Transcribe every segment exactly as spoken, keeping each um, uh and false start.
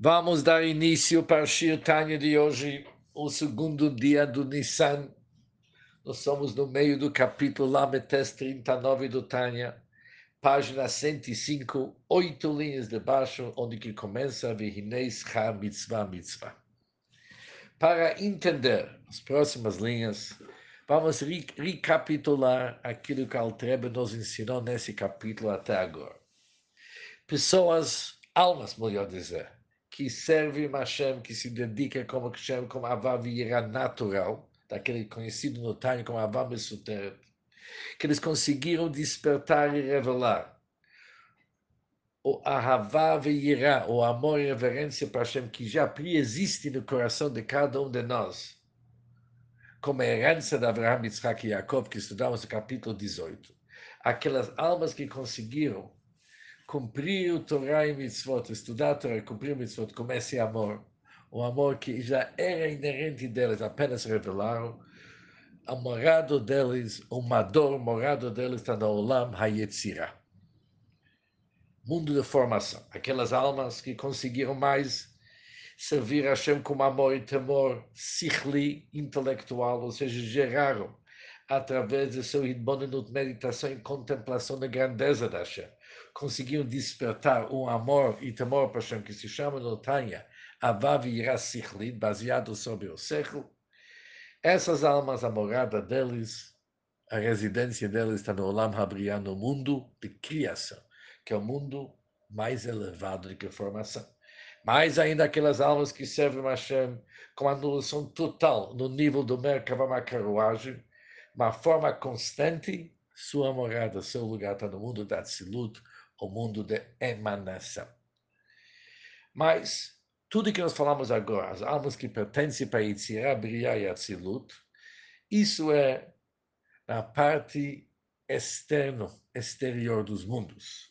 Vamos dar início para o Shiur Tanya de hoje, o segundo dia do Nissan. Nós somos no meio do capítulo Lámetes trinta e nove do Tanya, página cento e cinco, oito linhas de baixo, onde que começa Vehinei Schar Mitzvah Mitzvah. Para entender as próximas linhas, vamos re recapitular aquilo que Alter Rebbe nos ensinou nesse capítulo até agora. Pessoas, almas, melhor dizer, que servem a Hashem, que se dedica como Hashem, como Ahavah v'Yirah natural, daquele conhecido no Tanya como Ahavah Mesuteret, que eles conseguiram despertar e revelar o Ahavah v'Yirah, o amor e reverência para Hashem, que já preexiste no coração de cada um de nós, como a herança de Abraham, Isaac e Jacob, que estudamos no capítulo dezoito. Aquelas almas que conseguiram cumprir o Torá e Mitzvot, estudar a Torá e cumprir o Mitzvot, como esse amor, o amor que já era inerente deles, apenas revelaram, a morada deles, o Mador, morada deles está no Olam ha-Yetzirah, mundo de formação. Aquelas almas que conseguiram mais servir a Hashem com amor e temor, sichli, intelectual, ou seja, geraram, através de seu hitboninut, meditação e contemplação da grandeza da Hashem, conseguiram despertar um amor e temor para Hashem, que se chama no Tanya, Ahavah v'Yirah Sichlit, baseado sobre o século. Essas almas, a morada deles, a residência deles está no Olam ha-Beriah, no mundo de criação, que é o mundo mais elevado do que a formação. Mais ainda aquelas almas que servem a Hashem com anulação total no nível do Merkava, uma carruagem, uma forma constante, sua morada, seu lugar está no mundo da Atzilut, o mundo de emanação. Mas tudo que nós falamos agora, as almas que pertencem para Yetzirah, Beriah e Atzilut, isso é na parte externa, exterior dos mundos.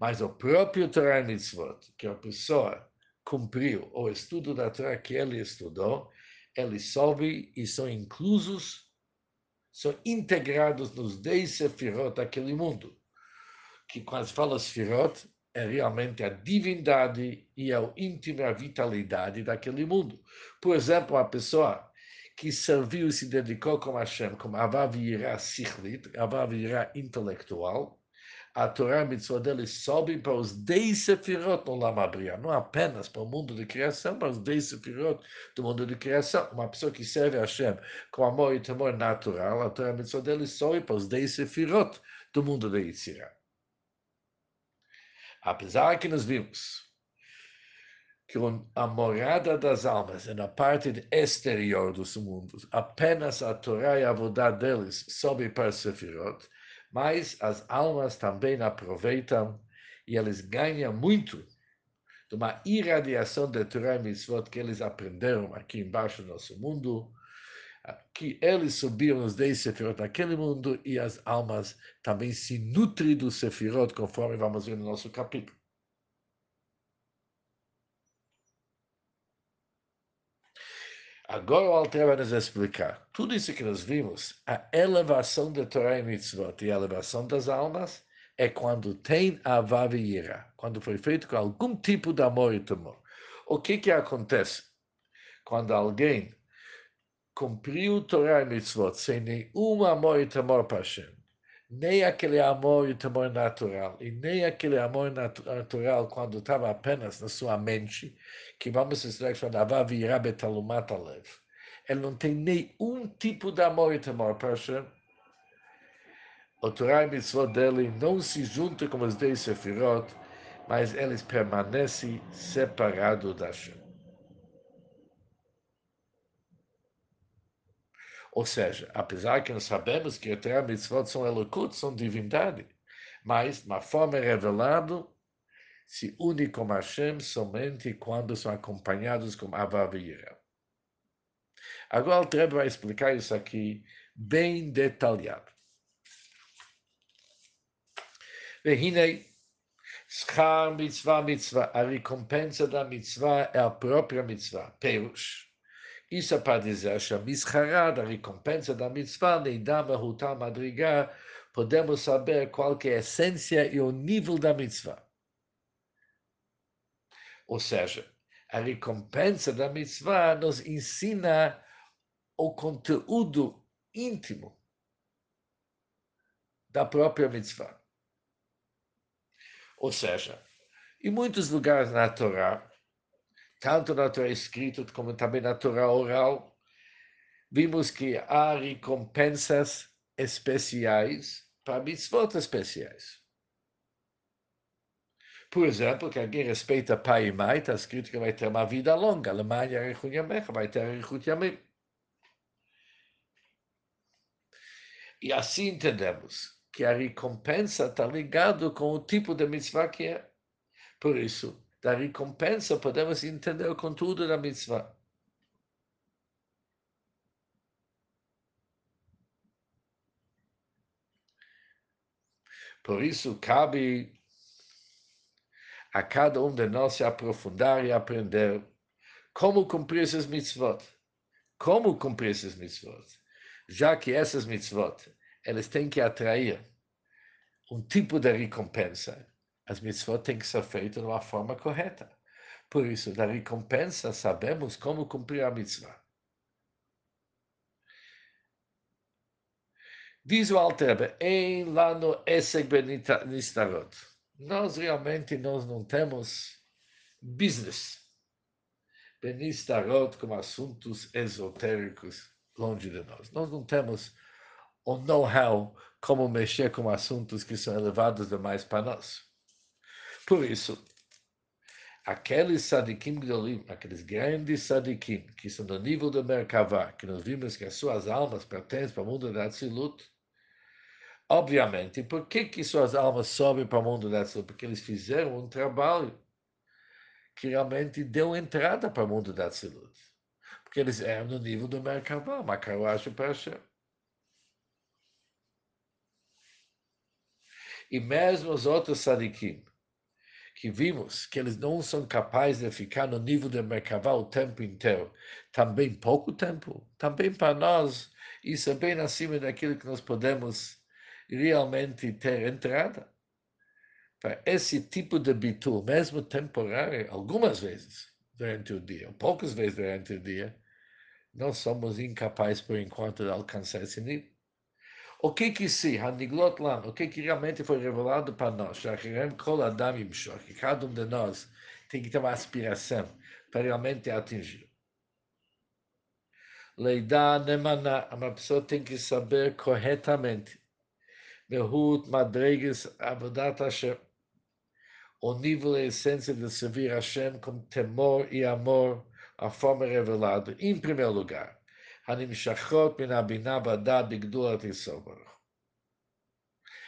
Mas o próprio Torah e Mitzvot, que a pessoa cumpriu o estudo da Torá que ele estudou, ele sobe e são inclusos, são integrados nos Dei Sefirot daquele mundo, que quando fala Sefirot, é realmente a divindade e a íntima vitalidade daquele mundo. Por exemplo, a pessoa que serviu e se dedicou com Hashem, como Ahavah v'Yirah Sichlit, Ahavah v'Yirah intelectual, a Torá e a Mitzvah dele sobe para os Dei Sefirot no Olam ha-Beriah, não apenas para o mundo de criação, mas os Dei Sefirot do mundo de criação. Uma pessoa que serve a Hashem com amor e temor natural, a Torá e a Mitzvah dele sobe para os Dei Sefirot do mundo de Yetzirah. Apesar que nós vimos que a morada das almas é na parte exterior dos mundos, apenas a Torá e a Avodah deles sobe para os Sefirot, mas as almas também aproveitam e eles ganham muito de uma irradiação de Torá e Mitzvot que eles aprenderam aqui embaixo do nosso mundo, que eles subiram os dez Sefirot daquele mundo e as almas também se nutrem do Sefirot, conforme vamos ver no nosso capítulo. Agora o Alter vai nos explicar tudo isso que nós vimos, a elevação de Torá e Mitzvot e a elevação das almas é quando tem Ahavah v'Yirah, quando foi feito com algum tipo de amor e temor. O que que acontece? Quando alguém cumpriu Torá e Mitzvot sem nenhum amor e temor para Hashem, nem aquele amor e temor natural, e nem aquele amor nat natural quando estava apenas na sua mente, que vamos estudar quando Ahavah v'Yirah betalumat alev. Ele não tem nenhum tipo de amor e temor para Hashem. O Torá e Mitzvot dele não se juntam com os Dei Sefirot, mas eles permanecem separados da Hashem. Ou seja, apesar que nós sabemos que a Torá e Mitzvot são Elokut, são divindade, mas de uma forma revelada, se une com Hashem somente quando são acompanhados com Ahavah v'Yirah. Agora o Alter Rebbe vai explicar isso aqui bem detalhado. Vehinei, schar mitzvah mitzvah, a recompensa da mitzvah é a própria mitzvah, perush. Isso é para dizer, a recompensa da mitzvah, podemos saber qual que é a essência e o nível da mitzvah. Ou seja, a recompensa da mitzvah nos ensina o conteúdo íntimo da própria mitzvah. Ou seja, em muitos lugares na Torá, tanto na Torá escrita como também na Torá oral, vimos que há recompensas especiais para mitzvot especiais. Por exemplo, que alguém respeita pai e mãe, está escrito que vai ter uma vida longa. Alemanha, vai ter Arichut Yamim. E assim entendemos que a recompensa está ligada com o tipo de mitzvah que é. Por isso, da recompensa podemos entender o conteúdo da mitzvah. Por isso, cabe a cada um de nós se aprofundar e aprender como cumprir essas mitzvot. Como cumprir essas mitzvot. Já que essas mitzvot, elas têm que atrair um tipo de recompensa. As mitzvot têm que ser feitas de uma forma correta. Por isso, da recompensa, sabemos como cumprir a mitzvah. Diz o Alter Rebbe, Ein lano esek benistarot. Nós realmente nós não temos business. Benistarot com assuntos esotéricos longe de nós. Nós não temos o know-how como mexer com assuntos que são elevados demais para nós. Por isso, aqueles sadikim gdolim, aqueles grandes sadikim que são do nível do Merkavá, que nós vimos que as suas almas pertencem para o mundo da Atzilut, obviamente, por que, que suas almas sobem para o mundo da Atzilut? Porque eles fizeram um trabalho que realmente deu entrada para o mundo da Atzilut. Porque eles eram no nível do Merkavá, uma carruagem para Hashem. E mesmo os outros sadikim, que vimos que eles não são capazes de ficar no nível do Merkavá o tempo inteiro, também pouco tempo, também para nós, isso é bem acima daquilo que nós podemos realmente ter entrada. Para esse tipo de bitur, mesmo temporário, algumas vezes durante o dia, ou poucas vezes durante o dia, nós somos incapazes por enquanto de alcançar esse nível. O que que se, Haniglot Lam, o que que realmente foi revelado para nós, que cada um de nós tem que ter uma aspiração para realmente atingir. Leida Nemana, uma pessoa tem que saber corretamente Mehut, Madreges, Avodat Hashem. O nível e a essência de servir Hashem com temor e amor, a forma revelada, em primeiro lugar.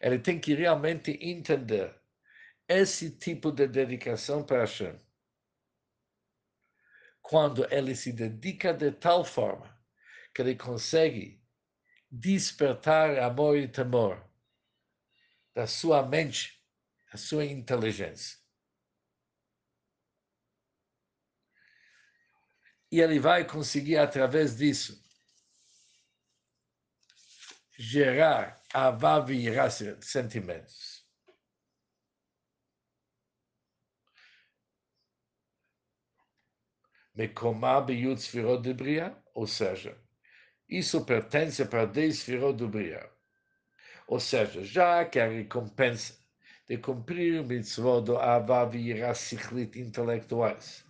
Ele tem que realmente entender esse tipo de dedicação para Hashem. Quando ele se dedica de tal forma que ele consegue despertar amor e temor da sua mente, da sua inteligência. E ele vai conseguir, através disso, gerar Ahavah v'Yirah Sichlit, sentimentos. Mekomá b'Yud Sefirot d'Briah, ou seja, isso pertence para Dei Sefirot d'Briah. Ou seja, já que a recompensa de cumprir o mitzvot do Ahavah v'Yirah Sichlit intelectuais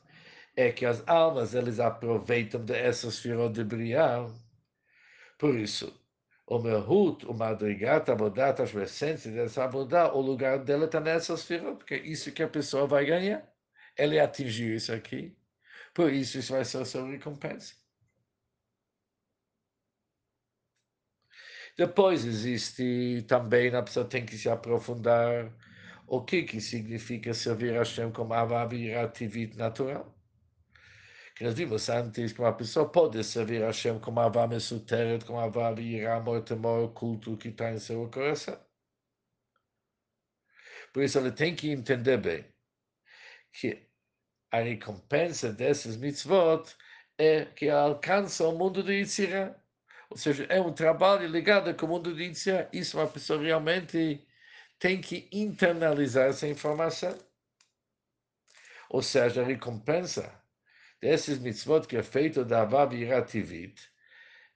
é que as almas, eles aproveitam dessas Sefirot d'Briah. Por isso, o Mehut, o Madrigat, a Abodat, a essência dessa Abodat, o lugar dela está nessas Sefirot, porque é isso que a pessoa vai ganhar. Ele atingiu isso aqui, por isso isso vai ser a sua recompensa. Depois existe também, a pessoa tem que se aprofundar o que, que significa servir a Hashem como Ahavah v'Yirah Tivit natural. Que nós vimos antes que uma pessoa pode servir a Hashem como Ahavah Mesuteret, como Ahavah v'Yirah, amor, temor, culto que está em seu coração. Por isso ele tem que entender bem que a recompensa dessas mitzvot é que alcança o mundo de Yetzirah. Ou seja, é um trabalho ligado com o mundo de Yetzirah. Isso uma pessoa realmente tem que internalizar essa informação. Ou seja, a recompensa desses mitzvot que é feito da Ahavah v'Yirah Tivit,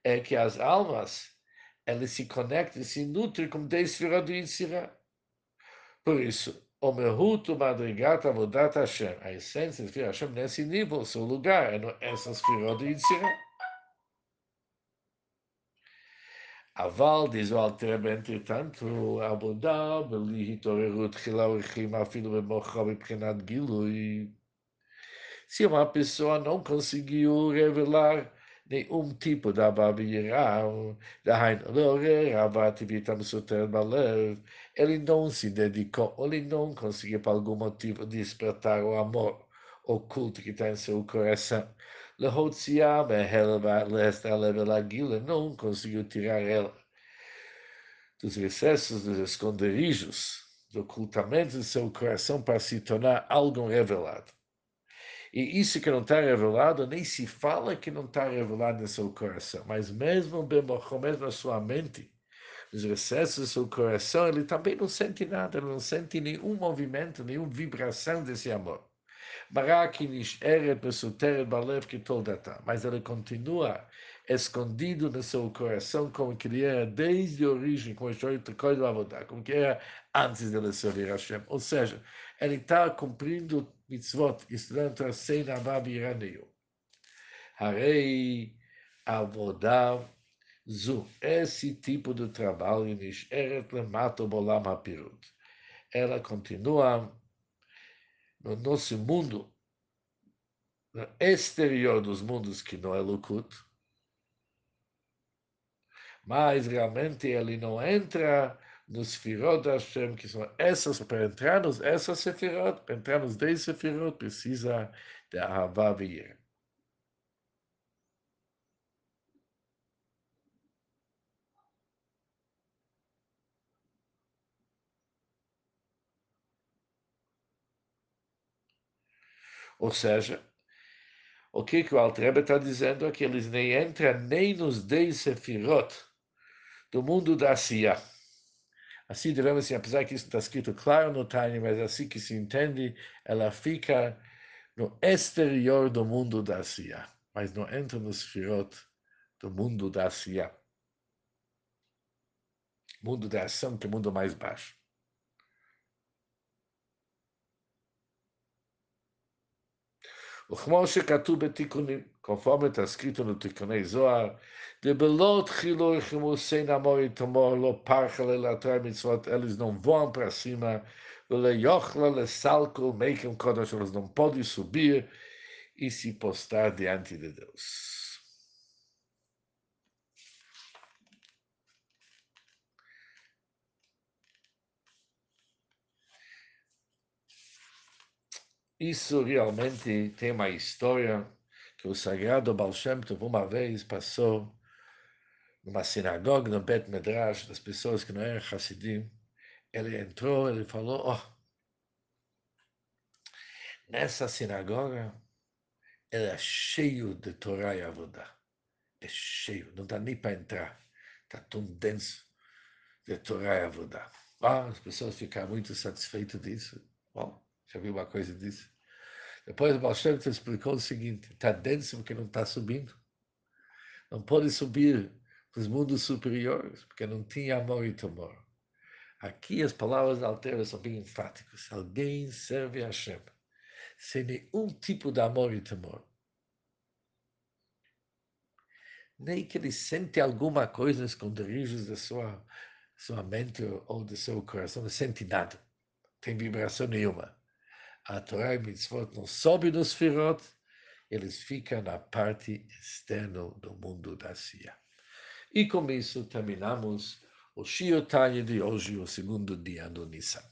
é que as almas, elas se conectam, se nutrem com Dei Sefirot do Yetzirah. Por isso, o Mehut Madrigat Avodat Hashem, a essência de Hashem nesse nível, seu lugar, é nessa Sefirot do Yetzirah. אבל, diz o Alter Rebbe, entretanto, עבודה בלי התעוררות, תחילה ורחימה, אפילו במוחו, מבחינת גילוי. Se uma pessoa não conseguiu revelar nenhum tipo da Ahavah v'Yirah, ele não se dedicou, ele não conseguiu, por algum motivo, despertar o amor oculto que está em seu coração. Ela não conseguiu tirar ela dos recessos, dos esconderijos, do ocultamento do seu coração para se tornar algo revelado. E isso que não está revelado, nem se fala que não está revelado no seu coração, mas mesmo mesmo na sua mente, nos recessos do seu coração, ele também não sente nada, ele não sente nenhum movimento, nenhuma vibração desse amor. Mas ele continua escondido no seu coração como que ele era desde a origem, como que era antes de ele servir a Hashem. Ou seja, ele está cumprindo mitzvot, estudando a cena Ahavah v'Yirah Neo. Harei avodah zu, esse tipo de trabalho nisheret lemato bolam hapirut. Ela continua no nosso mundo, no exterior dos mundos que não é Lukut, mas realmente ele não entra nos Sefirot da Hashem, que são essas, para entrar nos essas Sefirot, para entrar nos dez Sefirot, precisa da Ahavah v'Yirah. Ou seja, o que, que o Alter Rebbe está dizendo é que eles nem entram nem nos Dei Sefirot do mundo da Asiá. Assim devemos, assim, apesar que isso está escrito claro no Tanya, mas assim que se entende, ela fica no exterior do mundo da Asiá, mas não entra nos Sefirot do mundo da Asiá. Mundo da ação, que é o mundo mais baixo. Conforme está escrito no Tikunei Zohar, eles não voam para cima, eles não podem subir e se postar diante de Deus. Isso realmente tem uma história que o sagrado Baal Shem Tov uma vez passou numa sinagoga, no Bet Medrash, das pessoas que não eram Hasidim. Ele entrou, ele falou, ó, oh, nessa sinagoga ela é cheio de Torá e Avodá. É cheio, não dá nem para entrar. Está tão denso de Torá e Avodá. Ah, as pessoas ficaram muito satisfeitas disso. Bom, já viu uma coisa disso? Depois o Baal Shem Tov explicou o seguinte, está denso porque não está subindo. Não pode subir nos mundos superiores, porque não tinha amor e temor. Aqui as palavras alternas são bem enfáticas. Alguém serve a Hashem sem nenhum tipo de amor e temor. Nem que ele sente alguma coisa nos esconderijos da sua, sua mente ou do seu coração, não sente nada, não tem vibração nenhuma. A Torá e Mitzvot não sobe nos Sefirot, eles ficam na parte externa do mundo da Asiá. E com isso terminamos o Shiur Tanya de hoje, o segundo dia do Nissan.